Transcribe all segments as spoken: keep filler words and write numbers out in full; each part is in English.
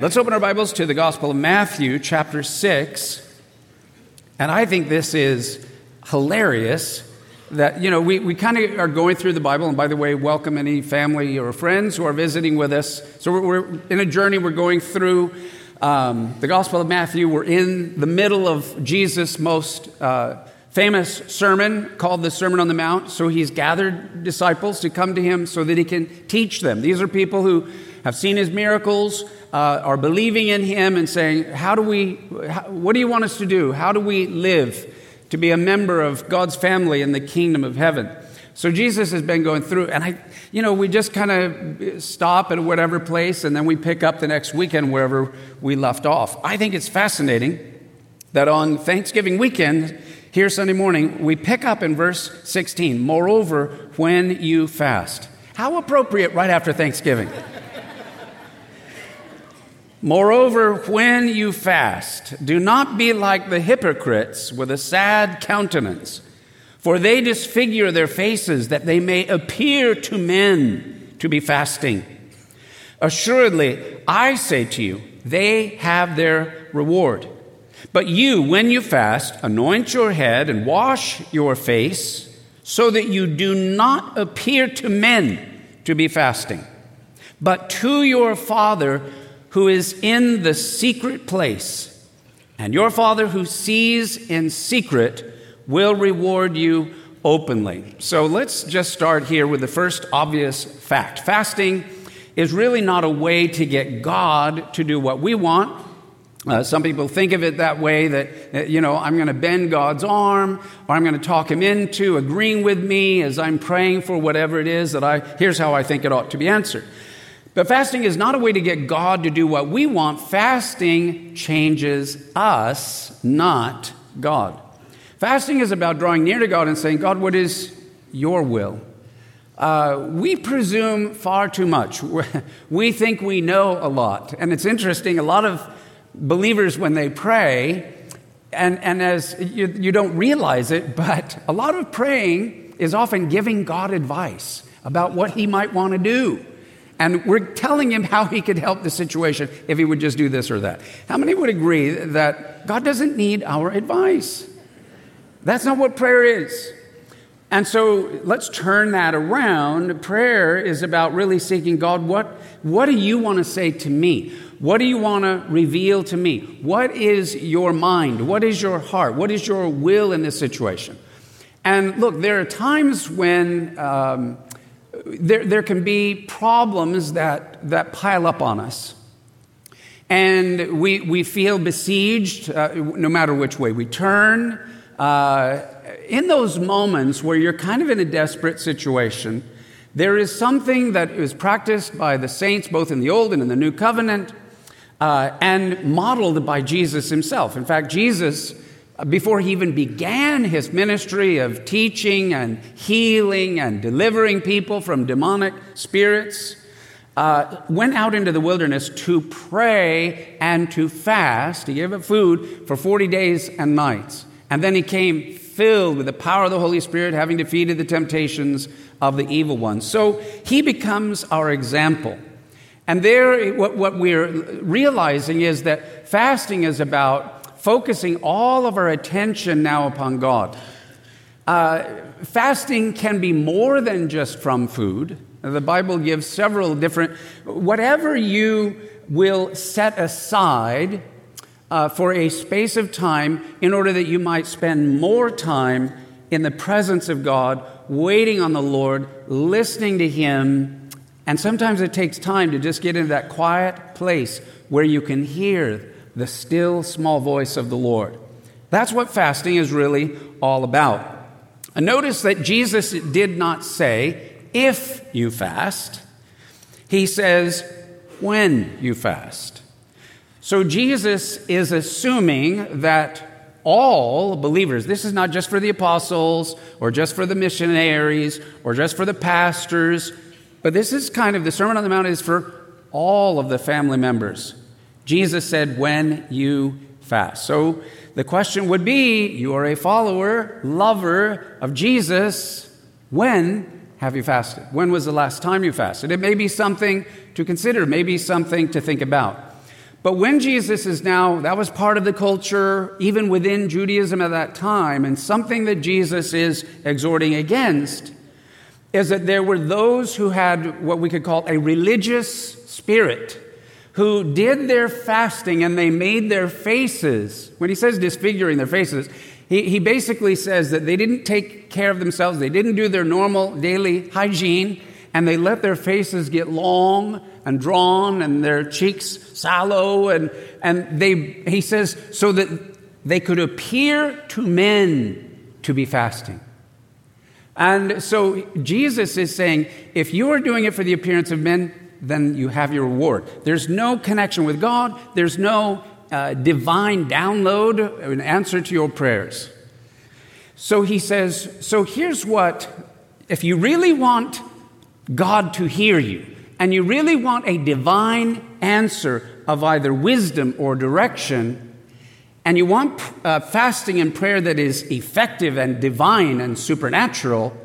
Let's open our Bibles to the Gospel of Matthew, chapter six. And I think this is hilarious that, you know, we, we kind of are going through the Bible. And by the way, welcome any family or friends who are visiting with us. So we're, we're in a journey. We're going through um, the Gospel of Matthew. We're in the middle of Jesus' most uh, famous sermon called the Sermon on the Mount. So he's gathered disciples to come to him so that he can teach them. These are people who have seen his miracles, uh, are believing in him and saying, how do we, how, what do you want us to do? How do we live to be a member of God's family in the kingdom of heaven? So Jesus has been going through, and I, you know, we just kind of stop at whatever place, and then we pick up the next weekend wherever we left off. I think it's fascinating that on Thanksgiving weekend, here Sunday morning, we pick up in verse sixteen, moreover, when you fast. How appropriate right after Thanksgiving. Moreover, when you fast, do not be like the hypocrites with a sad countenance, for they disfigure their faces that they may appear to men to be fasting. Assuredly, I say to you, they have their reward. But you, when you fast, anoint your head and wash your face, so that you do not appear to men to be fasting, but to your Father who is in the secret place, and your Father who sees in secret will reward you openly. So let's just start here with the first obvious fact. Fasting is really not a way to get God to do what we want. Uh, some people think of it that way, that, you know, I'm going to bend God's arm, or I'm going to talk him into agreeing with me as I'm praying for whatever it is that I, here's how I think it ought to be answered. But fasting is not a way to get God to do what we want. Fasting changes us, not God. Fasting is about drawing near to God and saying, God, what is your will? Uh, we presume far too much. We think we know a lot. And it's interesting, a lot of believers, when they pray, and, and as you, you don't realize it, but a lot of praying is often giving God advice about what he might want to do. And we're telling him how he could help the situation if he would just do this or that. How many would agree that God doesn't need our advice? That's not what prayer is. And so let's turn that around. Prayer is about really seeking God. What, what do you want to say to me? What do you want to reveal to me? What is your mind? What is your heart? What is your will in this situation? And look, there are times when... Um, There, there can be problems that, that pile up on us. And we, we feel besieged uh, no matter which way we turn. Uh, in those moments where you're kind of in a desperate situation, there is something that is practiced by the saints, both in the Old and in the New Covenant, uh, and modeled by Jesus himself. In fact, Jesus, before he even began his ministry of teaching and healing and delivering people from demonic spirits, uh, went out into the wilderness to pray and to fast. He gave up food for forty days and nights. And then he came filled with the power of the Holy Spirit, having defeated the temptations of the evil one. So he becomes our example. And there, what, what we're realizing is that fasting is about focusing all of our attention now upon God. Uh, fasting can be more than just from food. The Bible gives several different... Whatever you will set aside uh, for a space of time in order that you might spend more time in the presence of God, waiting on the Lord, listening to him. And sometimes it takes time to just get into that quiet place where you can hear the still small voice of the Lord. That's what fasting is really all about. And notice that Jesus did not say, if you fast. He says, when you fast. So Jesus is assuming that all believers, this is not just for the apostles or just for the missionaries or just for the pastors, but this is kind of, the Sermon on the Mount is for all of the family members. Jesus said, when you fast. So the question would be, you are a follower, lover of Jesus. When have you fasted? When was the last time you fasted? It may be something to consider, maybe something to think about. But when Jesus is now, that was part of the culture, even within Judaism at that time, and something that Jesus is exhorting against is that there were those who had what we could call a religious spirit, who did their fasting and they made their faces. When he says disfiguring their faces, he, he basically says that they didn't take care of themselves, they didn't do their normal daily hygiene, and they let their faces get long and drawn and their cheeks sallow. And, and they, he says, so that they could appear to men to be fasting. And so Jesus is saying, if you are doing it for the appearance of men, then you have your reward. There's no connection with God. There's no uh, divine download, an answer to your prayers. So he says, so here's what, if you really want God to hear you, and you really want a divine answer of either wisdom or direction, and you want uh, fasting and prayer that is effective and divine and supernatural,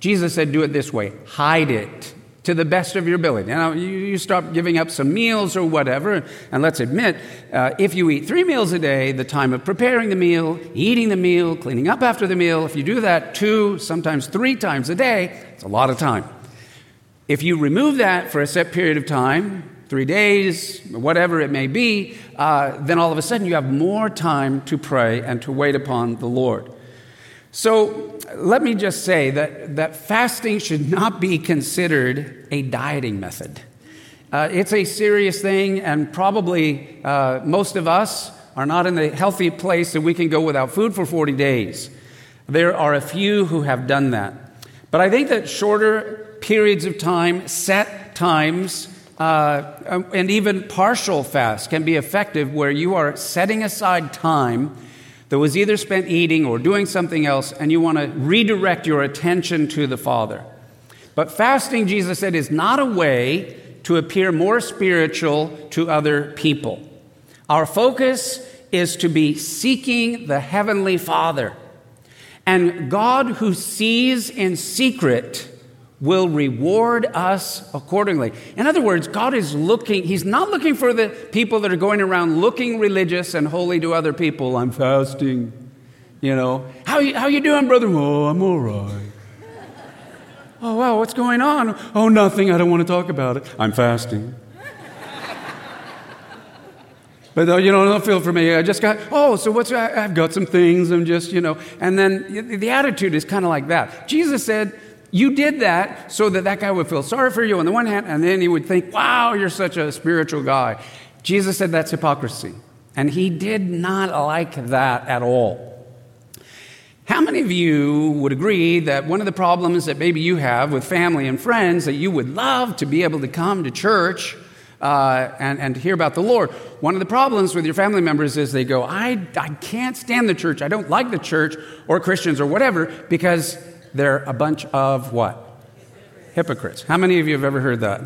Jesus said, do it this way. Hide it to the best of your ability. Now, you, you stop giving up some meals or whatever, and let's admit, uh, if you eat three meals a day, the time of preparing the meal, eating the meal, cleaning up after the meal, if you do that two, sometimes three times a day, it's a lot of time. If you remove that for a set period of time, three days, whatever it may be, uh, then all of a sudden you have more time to pray and to wait upon the Lord. So let me just say that, that fasting should not be considered a dieting method. Uh, it's a serious thing, and probably uh, most of us are not in the healthy place that we can go without food for forty days. There are a few who have done that. But I think that shorter periods of time, set times, uh, and even partial fasts can be effective, where you are setting aside time that was either spent eating or doing something else, and you want to redirect your attention to the Father. But fasting, Jesus said, is not a way to appear more spiritual to other people. Our focus is to be seeking the Heavenly Father. And God, who sees in secret, will reward us accordingly. In other words, God is looking. He's not looking for the people that are going around looking religious and holy to other people. I'm fasting, you know. How you, how you doing, brother? Oh, I'm all right. Oh, wow, what's going on? Oh, nothing. I don't want to talk about it. I'm fasting. But, oh, you know, don't feel for me. I just got, oh, so what's, I, I've got some things. I'm just, you know. And then the attitude is kind of like that. Jesus said, you did that so that that guy would feel sorry for you on the one hand, and then he would think, wow, you're such a spiritual guy. Jesus said that's hypocrisy. And he did not like that at all. How many of you would agree that one of the problems that maybe you have with family and friends, that you would love to be able to come to church uh, and, and hear about the Lord? One of the problems with your family members is they go, I, I can't stand the church. I don't like the church or Christians or whatever, because they're a bunch of what? Hypocrites. Hypocrites. How many of you have ever heard that?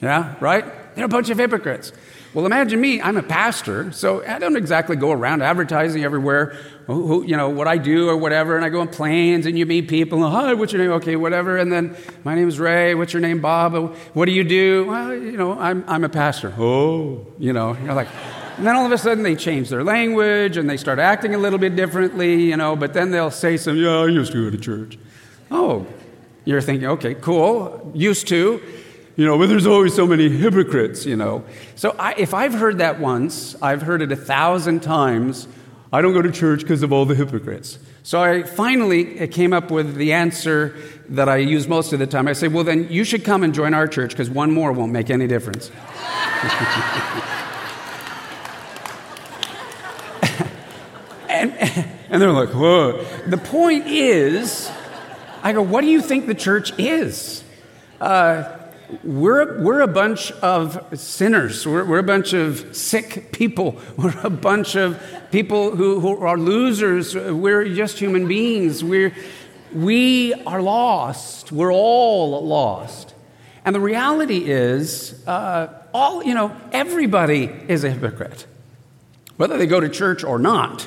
Yeah, right? They're a bunch of hypocrites. Well, imagine me. I'm a pastor, so I don't exactly go around advertising everywhere, who, who, you know, what I do or whatever, and I go on planes, and you meet people, and, hi, what's your name? Okay, whatever, and then, my name is Ray, what's your name, Bob? What do you do? Well, you know, I'm I'm a pastor. Oh, you know, you're like... And then all of a sudden they change their language and they start acting a little bit differently, you know, but then they'll say some, yeah, I used to go to church. Oh, you're thinking, okay, cool, used to, you know, but there's always so many hypocrites, you know. So I, if I've heard that once, I've heard it a thousand times, I don't go to church because of all the hypocrites. So I finally came up with the answer that I use most of the time. I say, well, then you should come and join our church, because one more won't make any difference. And, and they're like, whoa. The point is, I go, what do you think the church is? Uh, we're, we're a bunch of sinners. We're, we're a bunch of sick people. We're a bunch of people who, who are losers. We're just human beings. We're, we are lost. We're all lost. And the reality is, uh, all, you know, everybody is a hypocrite, whether they go to church or not.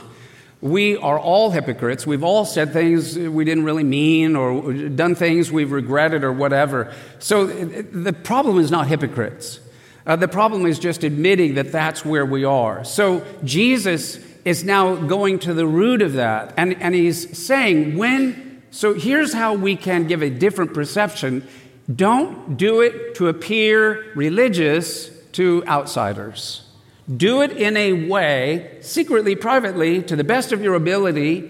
We are all hypocrites. We've all said things we didn't really mean, or done things we've regretted or whatever. So the problem is not hypocrites. Uh, the problem is just admitting that that's where we are. So Jesus is now going to the root of that. And, and he's saying, when, so here's how we can give a different perception. Don't do it to appear religious to outsiders. Do it in a way, secretly, privately, to the best of your ability.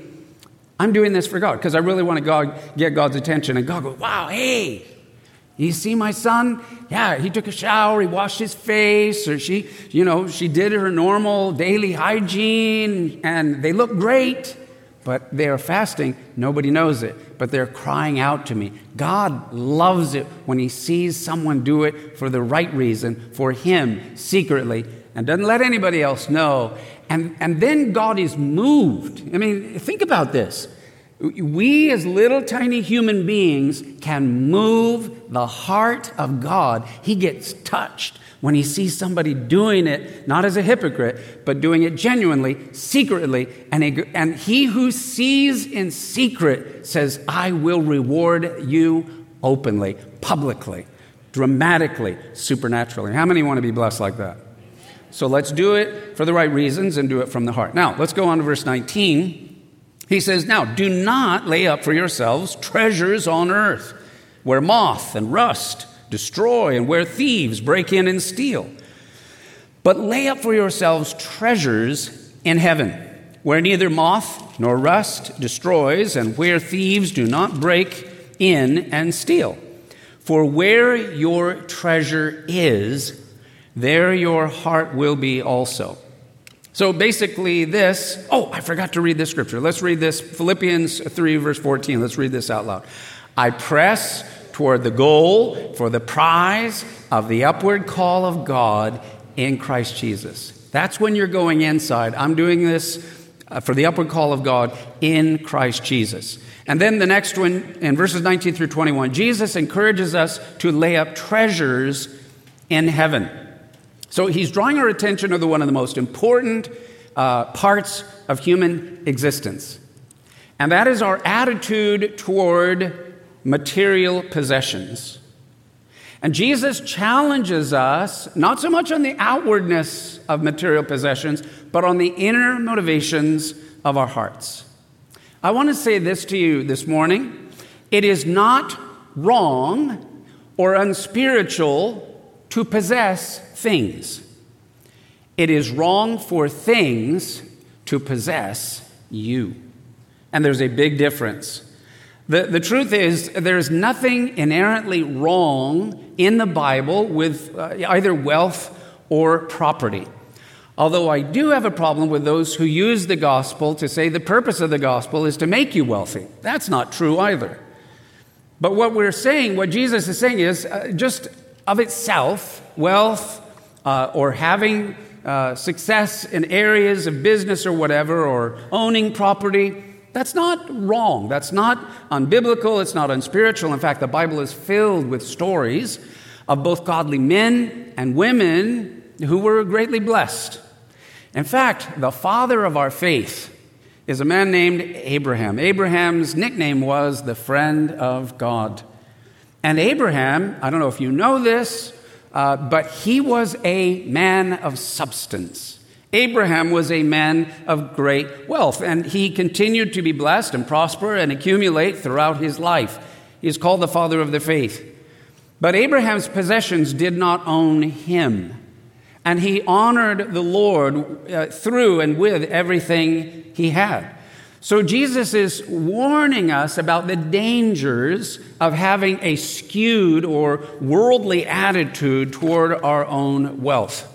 I'm doing this for God because I really want to God, get God's attention. And God goes, wow, hey, you see my son? Yeah, he took a shower, he washed his face, or she, you know, she did her normal daily hygiene, and they look great, but they are fasting. Nobody knows it, but they're crying out to me. God loves it when he sees someone do it for the right reason, for him, secretly, and doesn't let anybody else know. And, and then God is moved. I mean, think about this. We as little tiny human beings can move the heart of God. He gets touched when he sees somebody doing it, not as a hypocrite, but doing it genuinely, secretly. And he, and he who sees in secret says, I will reward you openly, publicly, dramatically, supernaturally. How many want to be blessed like that? So let's do it for the right reasons and do it from the heart. Now, let's go on to verse nineteen. He says, now, do not lay up for yourselves treasures on earth, where moth and rust destroy and where thieves break in and steal. But lay up for yourselves treasures in heaven, where neither moth nor rust destroys and where thieves do not break in and steal. For where your treasure is, there your heart will be also. So basically this, oh, I forgot to read this scripture. Let's read this, Philippians three, verse fourteen. Let's read this out loud. I press toward the goal for the prize of the upward call of God in Christ Jesus. That's when you're going inside. I'm doing this for the upward call of God in Christ Jesus. And then the next one, in verses nineteen through twenty-one, Jesus encourages us to lay up treasures in heaven. So he's drawing our attention to the one of the most important uh, parts of human existence. And that is our attitude toward material possessions. And Jesus challenges us, not so much on the outwardness of material possessions, but on the inner motivations of our hearts. I want to say this to you this morning. It is not wrong or unspiritual to possess things. It is wrong for things to possess you. And there's a big difference. The, the truth is, there's nothing inherently wrong in the Bible with uh, either wealth or property. Although I do have a problem with those who use the gospel to say the purpose of the gospel is to make you wealthy. That's not true either. But what we're saying, what Jesus is saying is uh, just of itself, wealth uh, or having uh, success in areas of business or whatever, or owning property, that's not wrong. That's not unbiblical. It's not unspiritual. In fact, the Bible is filled with stories of both godly men and women who were greatly blessed. In fact, the father of our faith is a man named Abraham. Abraham's nickname was the friend of God. And Abraham, I don't know if you know this, uh, but he was a man of substance. Abraham was a man of great wealth, and he continued to be blessed and prosper and accumulate throughout his life. He's called the father of the faith. But Abraham's possessions did not own him, and he honored the Lord uh, through and with everything he had. So Jesus is warning us about the dangers of having a skewed or worldly attitude toward our own wealth.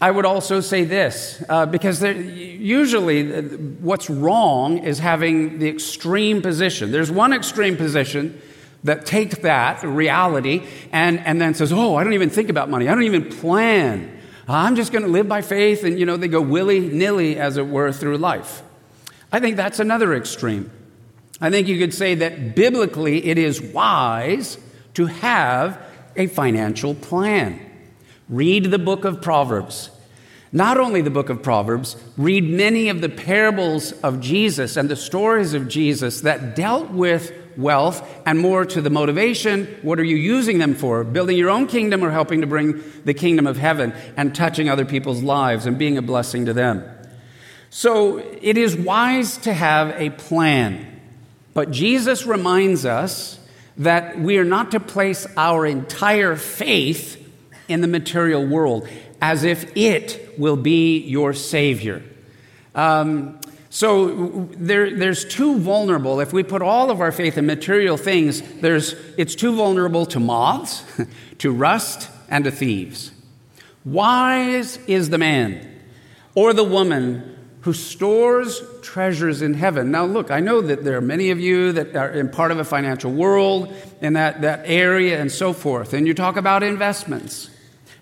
I would also say this, uh, because there, usually what's wrong is having the extreme position. There's one extreme position that takes that reality and, and then says, oh, I don't even think about money. I don't even plan. I'm just going to live by faith. And, you know, they go willy-nilly, as it were, through life. I think that's another extreme. I think you could say that biblically it is wise to have a financial plan. Read the book of Proverbs. Not only the book of Proverbs, read many of the parables of Jesus and the stories of Jesus that dealt with wealth, and more to the motivation, what are you using them for? Building your own kingdom or helping to bring the kingdom of heaven and touching other people's lives and being a blessing to them. So it is wise to have a plan. But Jesus reminds us that we are not to place our entire faith in the material world as if it will be your savior. Um, so there, there's too vulnerable. If we put all of our faith in material things, there's it's too vulnerable to moths, to rust, and to thieves. Wise is the man or the woman who stores treasures in heaven. Now, look, I know that there are many of you that are in part of a financial world in that, that area and so forth, and you talk about investments.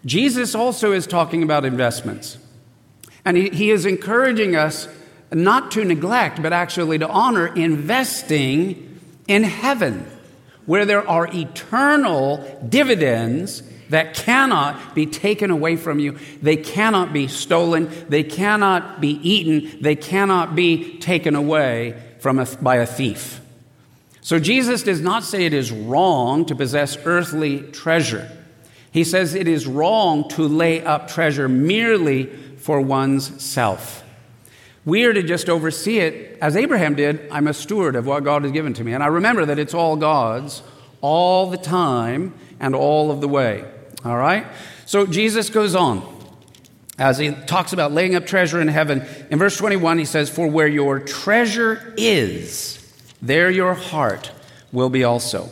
Jesus also is talking about investments. And he, he is encouraging us not to neglect, but actually to honor investing in heaven, where there are eternal dividends that cannot be taken away from you. They cannot be stolen. They cannot be eaten. They cannot be taken away from a, by a thief. So Jesus does not say it is wrong to possess earthly treasure. He says it is wrong to lay up treasure merely for one's self. We are to just oversee it, as Abraham did. I'm a steward of what God has given to me. And I remember that it's all God's all the time and all of the way. All right? So Jesus goes on as he talks about laying up treasure in heaven. In verse twenty-one, he says, "For where your treasure is, there your heart will be also."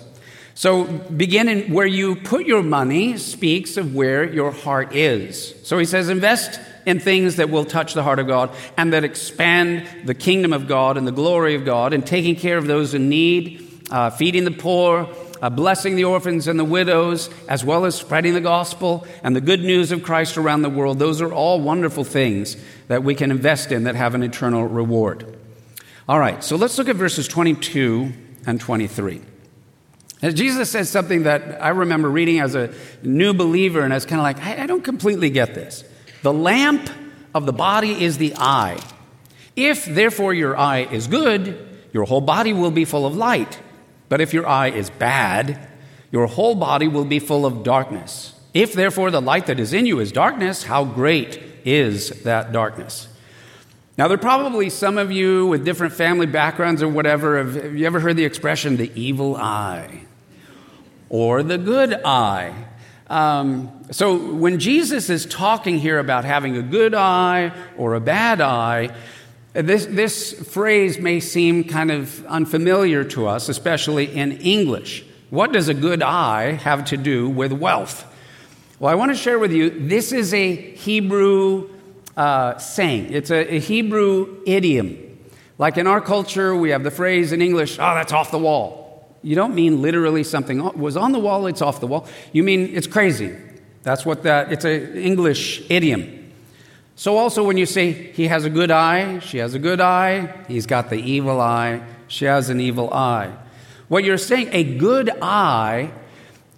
So beginning where you put your money speaks of where your heart is. So he says, invest in things that will touch the heart of God and that expand the kingdom of God and the glory of God, and taking care of those in need, uh, feeding the poor, Uh, blessing the orphans and the widows, as well as spreading the gospel and the good news of Christ around the world. Those are all wonderful things that we can invest in that have an eternal reward. All right, so let's look at verses twenty-two and twenty-three. Now, Jesus says something that I remember reading as a new believer, and I was kind of like, I, I don't completely get this. The lamp of the body is the eye. If, therefore, your eye is good, your whole body will be full of light. But if your eye is bad, your whole body will be full of darkness. If, therefore, the light that is in you is darkness, how great is that darkness? Now, there are probably some of you with different family backgrounds or whatever. Have, have you ever heard the expression, the evil eye or the good eye? Um, so when Jesus is talking here about having a good eye or a bad eye, This this phrase may seem kind of unfamiliar to us, especially in English. What does a good eye have to do with wealth? Well, I want to share with you, this is a Hebrew uh, saying. It's a, a Hebrew idiom. Like in our culture, we have the phrase in English, oh, that's off the wall. You don't mean literally something was on the wall, it's off the wall. You mean it's crazy. That's what that, it's an English idiom. So also when you say, he has a good eye, she has a good eye, he's got the evil eye, she has an evil eye. What you're saying, a good eye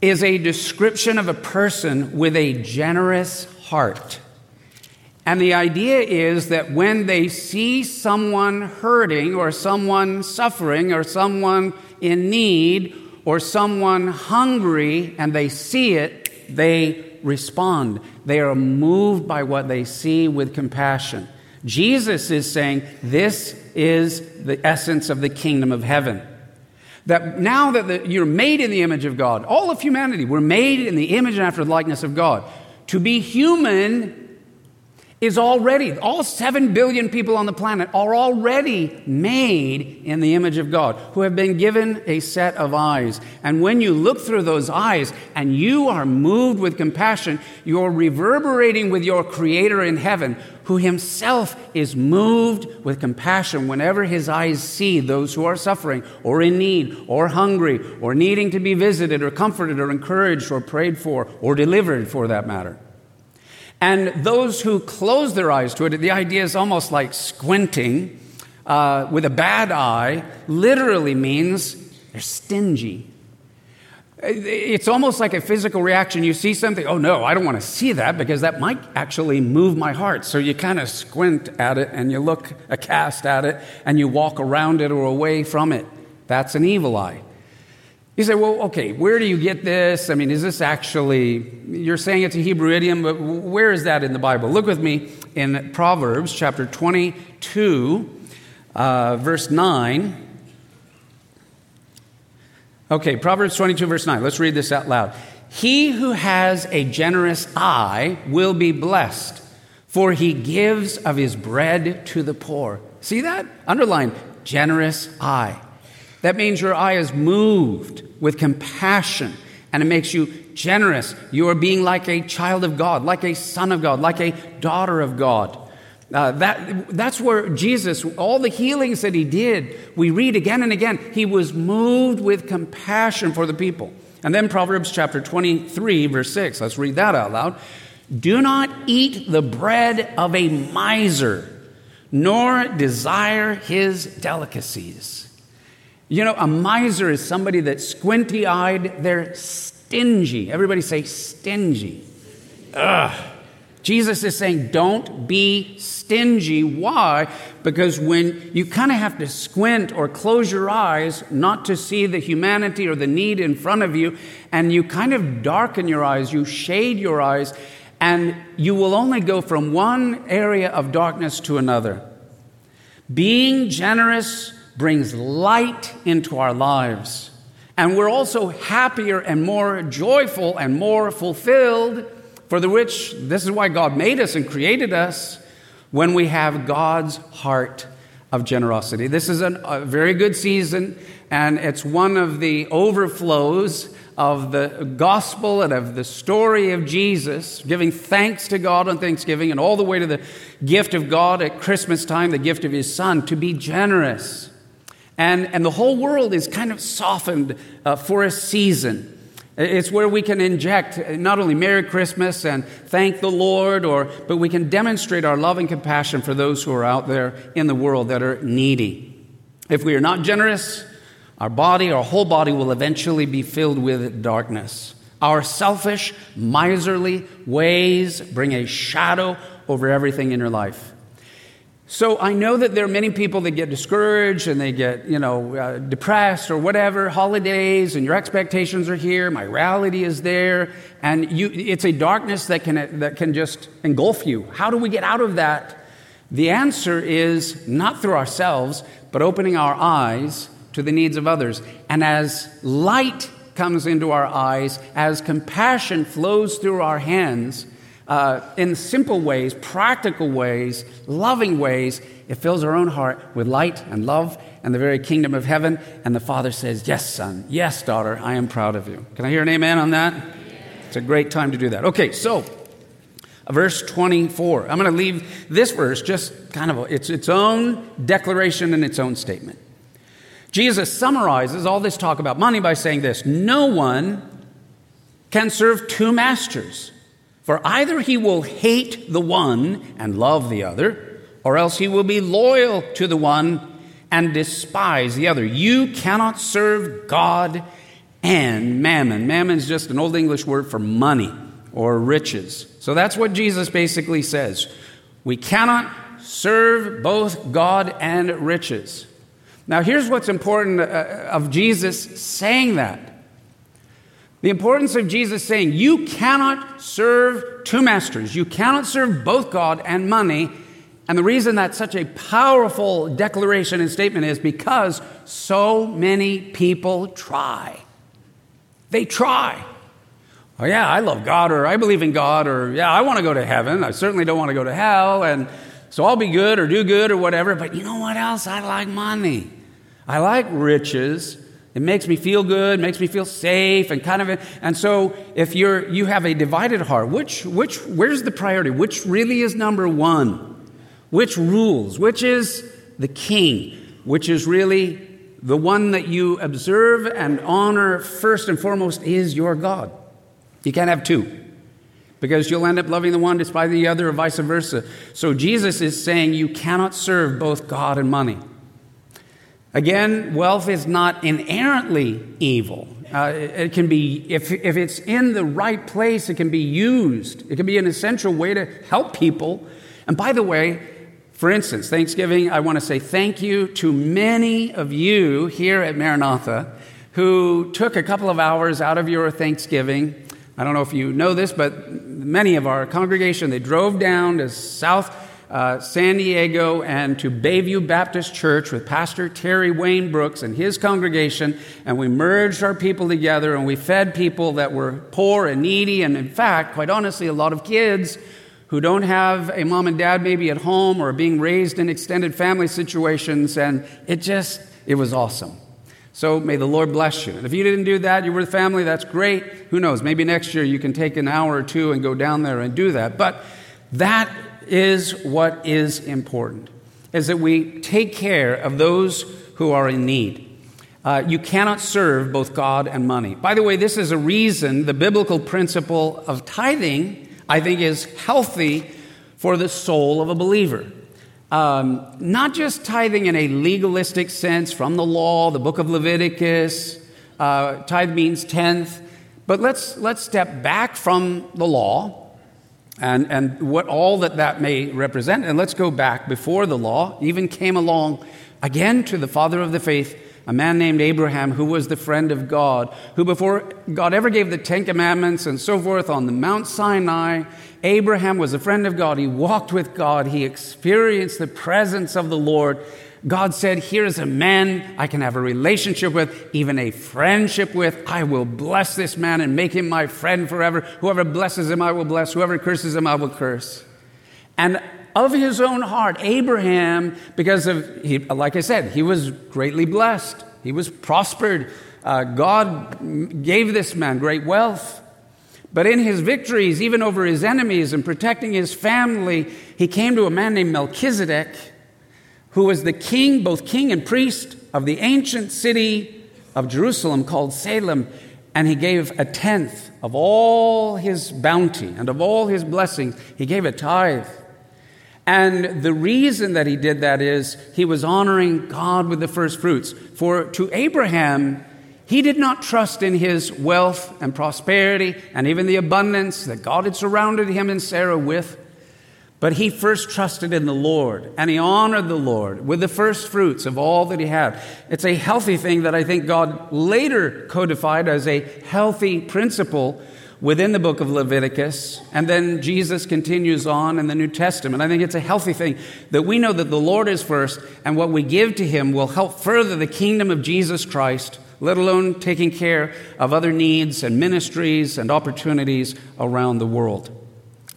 is a description of a person with a generous heart. And the idea is that when they see someone hurting or someone suffering or someone in need or someone hungry and they see it, they respond. They are moved by what they see with compassion. Jesus is saying this is the essence of the kingdom of heaven. That now that the, you're made in the image of God, all of humanity, we're made in the image and after the likeness of God. To be human is already, all seven billion people on the planet are already made in the image of God, who have been given a set of eyes. And when you look through those eyes and you are moved with compassion, you're reverberating with your Creator in heaven, who himself is moved with compassion whenever his eyes see those who are suffering or in need or hungry or needing to be visited or comforted or encouraged or prayed for or delivered, for that matter. And those who close their eyes to it, the idea is almost like squinting uh, with a bad eye, literally means they're stingy. It's almost like a physical reaction. You see something, oh no, I don't want to see that because that might actually move my heart. So you kind of squint at it and you look aghast at it and you walk around it or away from it. That's an evil eye. You say, well, okay, where do you get this? I mean, is this actually, you're saying it's a Hebrew idiom, but where is that in the Bible? Look with me in Proverbs chapter twenty-two, uh, verse nine. Okay, Proverbs twenty-two, verse nine. Let's read this out loud. He who has a generous eye will be blessed, for he gives of his bread to the poor. See that? Underline, generous eye. That means your eye is moved with compassion, and it makes you generous. You are being like a child of God, like a son of God, like a daughter of God. Uh, that that's where Jesus, all the healings that he did, we read again and again, he was moved with compassion for the people. And then Proverbs chapter twenty-three, verse six, let's read that out loud. Do not eat the bread of a miser, nor desire his delicacies. You know, a miser is somebody that's squinty-eyed, they're stingy. Everybody say stingy. Ugh. Jesus is saying, don't be stingy. Why? Because when you kind of have to squint or close your eyes not to see the humanity or the need in front of you, and you kind of darken your eyes, you shade your eyes, and you will only go from one area of darkness to another. Being generous brings light into our lives, and we're also happier and more joyful and more fulfilled. For the which, this is why God made us and created us, when we have God's heart of generosity. This is an, a very good season, and it's one of the overflows of the gospel and of the story of Jesus, giving thanks to God on Thanksgiving and all the way to the gift of God at Christmas time, the gift of his son, to be generous. And, and the whole world is kind of softened uh, for a season. It's where we can inject not only Merry Christmas and thank the Lord, or but we can demonstrate our love and compassion for those who are out there in the world that are needy. If we are not generous, our body, our whole body will eventually be filled with darkness. Our selfish, miserly ways bring a shadow over everything in your life. So I know that there are many people that get discouraged and they get, you know, uh, depressed or whatever, holidays, and your expectations are here, my reality is there, and you, it's a darkness that can, that can just engulf you. How do we get out of that? The answer is not through ourselves, but opening our eyes to the needs of others. And as light comes into our eyes, as compassion flows through our hands, Uh, in simple ways, practical ways, loving ways, it fills our own heart with light and love and the very kingdom of heaven. And the Father says, yes, son, yes, daughter, I am proud of you. Can I hear an amen on that? Yes. It's a great time to do that. Okay, so verse twenty-four. I'm going to leave this verse just kind of a, it's its own declaration and its own statement. Jesus summarizes all this talk about money by saying this: no one can serve two masters. For either he will hate the one and love the other, or else he will be loyal to the one and despise the other. You cannot serve God and mammon. Mammon is just an old English word for money or riches. So that's what Jesus basically says. We cannot serve both God and riches. Now, here's what's important of Jesus saying that. The importance of Jesus saying, you cannot serve two masters. You cannot serve both God and money. And the reason that's such a powerful declaration and statement is because so many people try. They try. Oh, yeah, I love God, or I believe in God, or yeah, I want to go to heaven. I certainly don't want to go to hell. And so I'll be good or do good or whatever. But you know what else? I like money. I like riches. It makes me feel good, makes me feel safe, and kind of. And so, if you're you have a divided heart, which which where's the priority? Which really is number one? Which rules? Which is the king? Which is really the one that you observe and honor first and foremost is your God. You can't have two, because you'll end up loving the one, despising the other, or vice versa. So Jesus is saying you cannot serve both God and money. Again, wealth is not inherently evil. Uh, it, it can be, if, if it's in the right place, it can be used. It can be an essential way to help people. And by the way, for instance, Thanksgiving, I want to say thank you to many of you here at Maranatha who took a couple of hours out of your Thanksgiving. I don't know if you know this, but many of our congregation, they drove down to South uh, San Diego and to Bayview Baptist Church with Pastor Terry Wayne Brooks and his congregation, and we merged our people together and we fed people that were poor and needy, and in fact, quite honestly, a lot of kids who don't have a mom and dad maybe at home or are being raised in extended family situations, and it just, it was awesome. So may the Lord bless you. And if you didn't do that, you were with family, that's great. Who knows, maybe next year you can take an hour or two and go down there and do that. But that is what is important, is that we take care of those who are in need. Uh, you cannot serve both God and money. By the way, this is a reason the biblical principle of tithing, I think, is healthy for the soul of a believer. Um, not just tithing in a legalistic sense from the law, the book of Leviticus, uh, tithe means tenth, but let's let's step back from the law and, and what all that that may represent, and let's go back before the law even came along, again to the father of the faith, a man named Abraham, who was the friend of God, who before God ever gave the Ten Commandments and so forth on the Mount Sinai, Abraham was a friend of God. He walked with God. He experienced the presence of the Lord. God said, here is a man I can have a relationship with, even a friendship with. I will bless this man and make him my friend forever. Whoever blesses him, I will bless. Whoever curses him, I will curse. And of his own heart, Abraham, because of, he, like I said, he was greatly blessed. He was prospered. Uh, God gave this man great wealth. But in his victories, even over his enemies and protecting his family, he came to a man named Melchizedek, who was the king, both king and priest, of the ancient city of Jerusalem called Salem. And he gave a tenth of all his bounty and of all his blessings. He gave a tithe. And the reason that he did that is he was honoring God with the first fruits. For to Abraham, he did not trust in his wealth and prosperity and even the abundance that God had surrounded him and Sarah with, but he first trusted in the Lord, and he honored the Lord with the first fruits of all that he had. It's a healthy thing that I think God later codified as a healthy principle within the book of Leviticus, and then Jesus continues on in the New Testament. I think it's a healthy thing that we know that the Lord is first, and what we give to him will help further the kingdom of Jesus Christ, let alone taking care of other needs and ministries and opportunities around the world.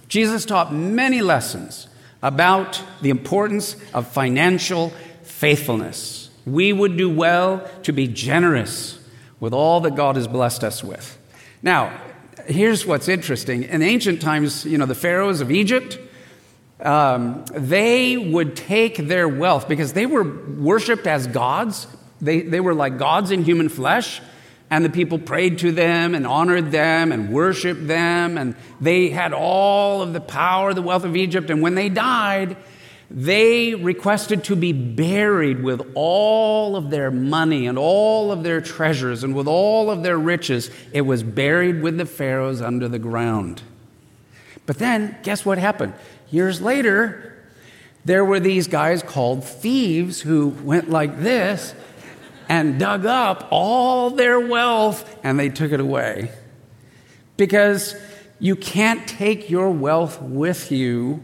Jesus taught many lessons about the importance of financial faithfulness. We would do well to be generous with all that God has blessed us with. Now, here's what's interesting. In ancient times, you know, the pharaohs of Egypt, um, they would take their wealth because they were worshipped as gods. They, they were like gods in human flesh, and the people prayed to them and honored them and worshipped them, and they had all of the power, the wealth of Egypt. And when they died, they requested to be buried with all of their money and all of their treasures and with all of their riches. It was buried with the pharaohs under the ground. But then, guess what happened? Years later, there were these guys called thieves who went like this and dug up all their wealth and they took it away. Because you can't take your wealth with you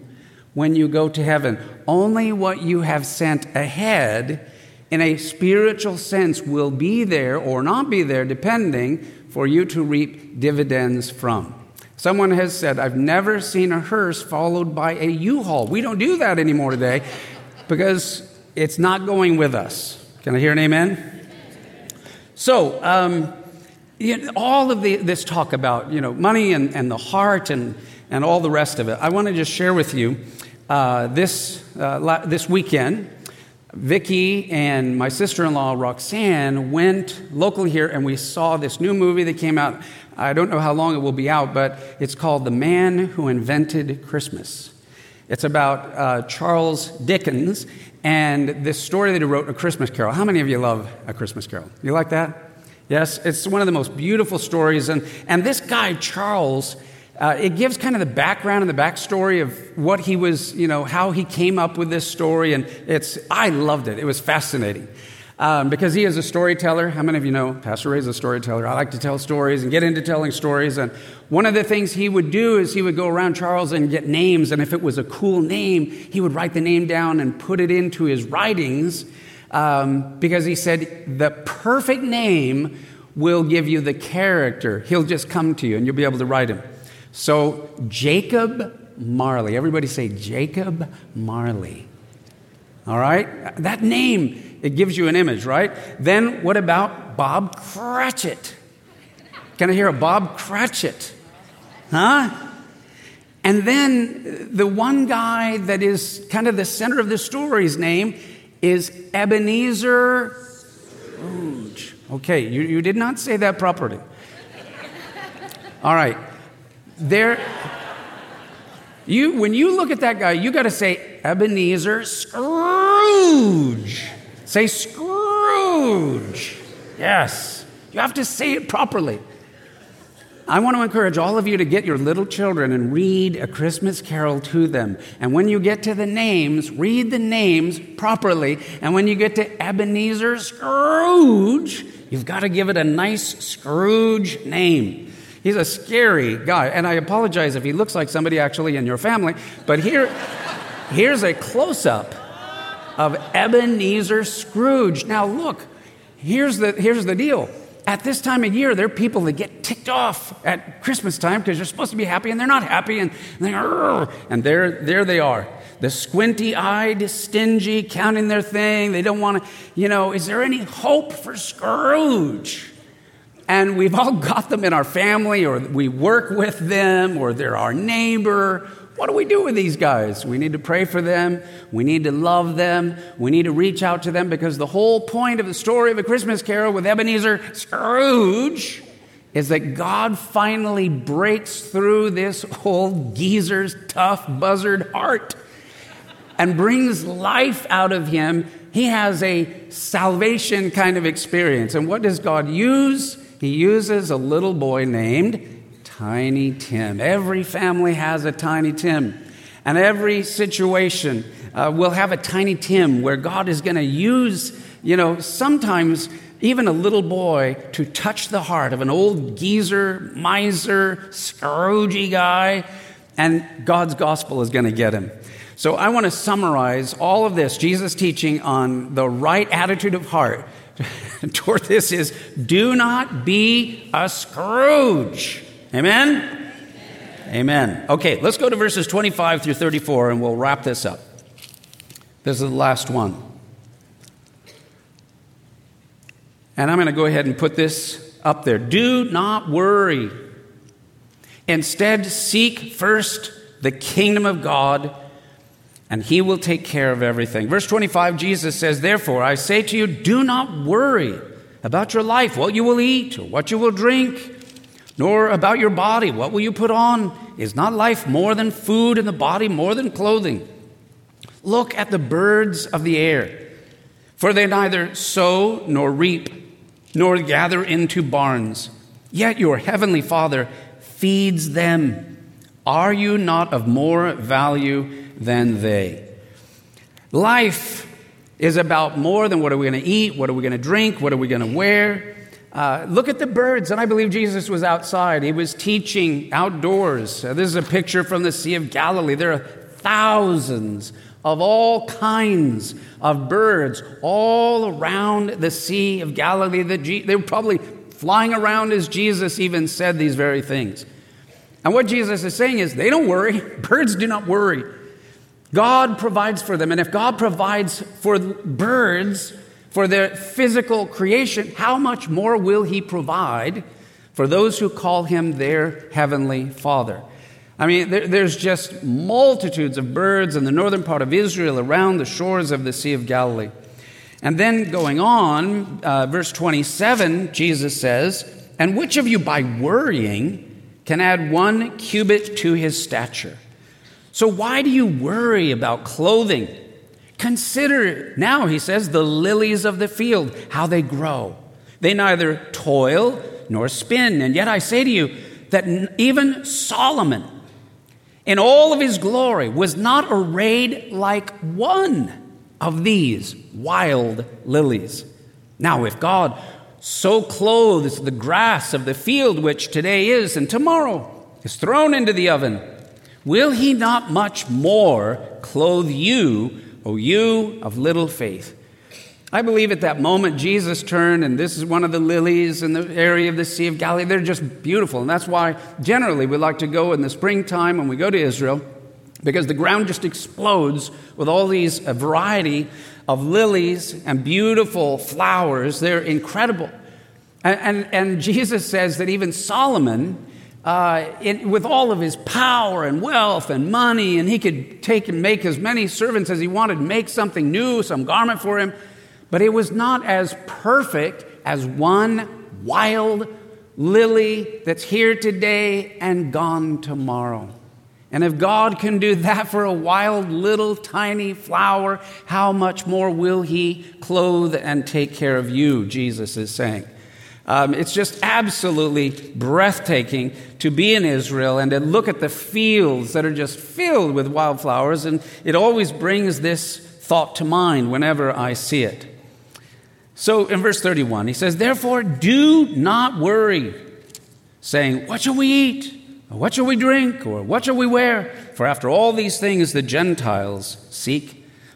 when you go to heaven. Only what you have sent ahead in a spiritual sense will be there or not be there, depending, for you to reap dividends from. Someone has said, I've never seen a hearse followed by a U-Haul. We don't do that anymore today because it's not going with us. Can I hear an amen? So, um, all of the, this talk about, you know, money and, and the heart and and all the rest of it. I want to just share with you uh, this uh, la- this weekend, Vicky and my sister-in-law, Roxanne, went local here and we saw this new movie that came out. I don't know how long it will be out, but it's called The Man Who Invented Christmas. It's about uh, Charles Dickens and this story that he wrote, A Christmas Carol. How many of you love A Christmas Carol? You like that? Yes, it's one of the most beautiful stories. And, and this guy, Charles, Uh, it gives kind of the background and the backstory of what he was, you know, how he came up with this story. And it's, I loved it. It was fascinating. um, because he is a storyteller. How many of you know Pastor Ray's a storyteller? I like to tell stories and get into telling stories. And one of the things he would do is he would go around Charles and get names. And if it was a cool name, he would write the name down and put it into his writings um, because he said the perfect name will give you the character. He'll just come to you and you'll be able to write him. So Jacob Marley. Everybody say Jacob Marley. All right? That name, it gives you an image, right? Then what about Bob Cratchit? Can I hear a Bob Cratchit? Huh? And then the one guy that is kind of the center of the story's name is Ebenezer Scrooge. Okay, you, you did not say that properly. All right. There, you when you look at that guy, you got to say Ebenezer Scrooge. Say Scrooge. Yes, you have to say it properly. I want to encourage all of you to get your little children and read A Christmas Carol to them. And when you get to the names, read the names properly. And when you get to Ebenezer Scrooge, you've got to give it a nice Scrooge name. He's a scary guy, and I apologize if he looks like somebody actually in your family, but here, here's a close-up of Ebenezer Scrooge. Now, look, here's the, here's the deal. At this time of year, there are people that get ticked off at Christmas time because you're supposed to be happy, and they're not happy, and, and, they're, and there, there they are. The squinty-eyed, stingy, counting their thing. They don't want to, you know, is there any hope for Scrooge? And we've all got them in our family, or we work with them, or they're our neighbor. What do we do with these guys? We need to pray for them. We need to love them. We need to reach out to them, because the whole point of the story of A Christmas Carol with Ebenezer Scrooge is that God finally breaks through this old geezer's tough buzzard heart and brings life out of him. He has a salvation kind of experience. And what does God use? He uses a little boy named Tiny Tim. Every family has a Tiny Tim. And every situation uh, will have a Tiny Tim where God is going to use, you know, sometimes even a little boy to touch the heart of an old geezer, miser, Scroogey guy. And God's gospel is going to get him. So I want to summarize all of this, Jesus' teaching on the right attitude of heart toward this is, do not be a Scrooge. Amen? Amen? Amen. Okay, let's go to verses twenty-five through thirty-four, and we'll wrap this up. This is the last one. And I'm going to go ahead and put this up there. Do not worry. Instead, seek first the kingdom of God, and he will take care of everything. Verse twenty-five, Jesus says, therefore, I say to you, do not worry about your life, what you will eat or what you will drink, nor about your body, what will you put on? Is not life more than food and the body more than clothing? Look at the birds of the air, for they neither sow nor reap nor gather into barns, yet your heavenly Father feeds them. Are you not of more value than they? Life is about more than what are we going to eat, what are we going to drink, what are we going to wear. Uh, look at the birds, and I believe Jesus was outside. He was teaching outdoors. Uh, this is a picture from the Sea of Galilee. There are thousands of all kinds of birds all around the Sea of Galilee. The G- they were probably flying around as Jesus even said these very things. And what Jesus is saying is, they don't worry. Birds do not worry. God provides for them. And if God provides for birds, for their physical creation, how much more will he provide for those who call him their heavenly Father? I mean, there, there's just multitudes of birds in the northern part of Israel around the shores of the Sea of Galilee. And then going on, uh, verse twenty-seven, Jesus says, and which of you by worrying can add one cubit to his stature? So why do you worry about clothing? Consider now, he says, the lilies of the field, how they grow. They neither toil nor spin. And yet I say to you that even Solomon, in all of his glory, was not arrayed like one of these wild lilies. Now, if God so clothes the grass of the field, which today is and tomorrow is thrown into the oven, will he not much more clothe you, O you of little faith? I believe at that moment Jesus turned, and this is one of the lilies in the area of the Sea of Galilee. They're just beautiful, and that's why generally we like to go in the springtime when we go to Israel, because the ground just explodes with all these a variety of lilies and beautiful flowers. They're incredible. And, and, and Jesus says that even Solomon, Uh, it, with all of his power and wealth and money, and he could take and make as many servants as he wanted, make something new, some garment for him, but it was not as perfect as one wild lily that's here today and gone tomorrow. And if God can do that for a wild little tiny flower, how much more will he clothe and take care of you, Jesus is saying. Um, it's just absolutely breathtaking to be in Israel and to look at the fields that are just filled with wildflowers, and it always brings this thought to mind whenever I see it. So in verse thirty-one, he says, "Therefore do not worry, saying, what shall we eat? Or what shall we drink? Or what shall we wear? For after all these things the Gentiles seek.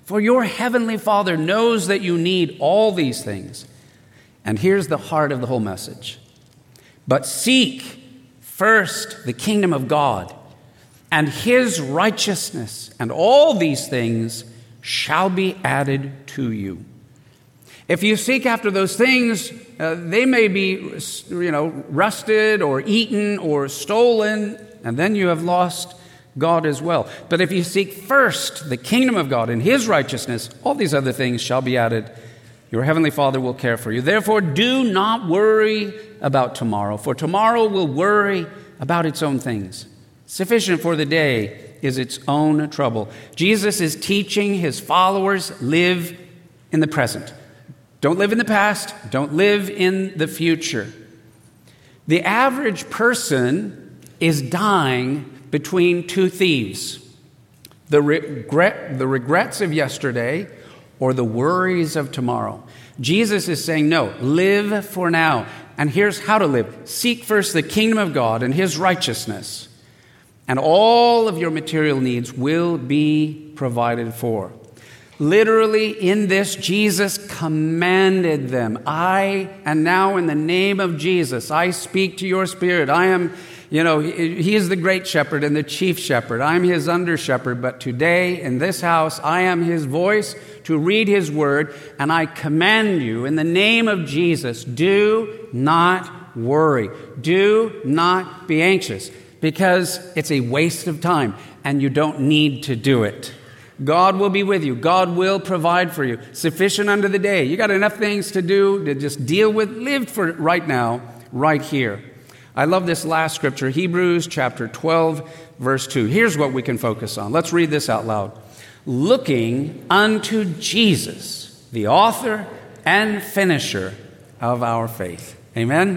For your heavenly Father knows that you need all these things." And here's the heart of the whole message. "But seek first the kingdom of God and his righteousness, and all these things shall be added to you." If you seek after those things, uh, they may be, you know, rusted or eaten or stolen, and then you have lost God as well. But if you seek first the kingdom of God and his righteousness, all these other things shall be added. Your heavenly Father will care for you. Therefore, do not worry about tomorrow, for tomorrow will worry about its own things. Sufficient for the day is its own trouble. Jesus is teaching his followers, live in the present. Don't live in the past. Don't live in the future. The average person is dying between two thieves: the regret, the regrets of yesterday, or the worries of tomorrow. Jesus is saying, no, live for now. And here's how to live. Seek first the kingdom of God and his righteousness, and all of your material needs will be provided for. Literally in this, Jesus commanded them. I, and now in the name of Jesus, I speak to your spirit. I am, you know, he is the great shepherd and the chief shepherd. I am his under shepherd, but today in this house, I am his voice to read his word, and I command you in the name of Jesus, do not worry. Do not be anxious, because it's a waste of time and you don't need to do it. God will be with you. God will provide for you. Sufficient unto the day. You got enough things to do to just deal with. Live for it right now, right here. I love this last scripture, Hebrews chapter twelve, verse two. Here's what we can focus on. Let's read this out loud. "Looking unto Jesus, the author and finisher of our faith." Amen?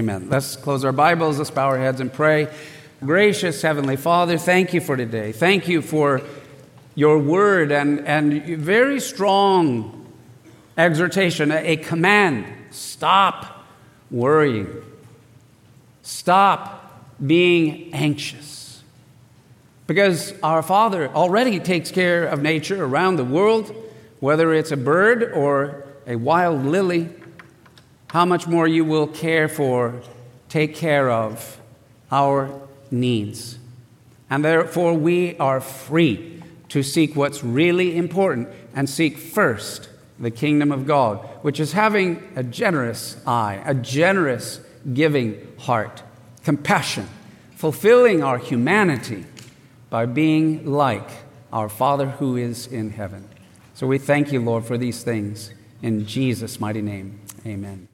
Amen. Let's close our Bibles. Let's bow our heads and pray. Gracious Heavenly Father, thank you for today. Thank you for your word and, and very strong exhortation, a command. Stop worrying. Stop being anxious. Because our Father already takes care of nature around the world, whether it's a bird or a wild lily. How much more you will care for, take care of our needs. And therefore we are free to seek what's really important, and seek first the kingdom of God, which is having a generous eye, a generous giving heart, compassion, fulfilling our humanity by being like our Father who is in heaven. So we thank you, Lord, for these things. In Jesus' mighty name, amen.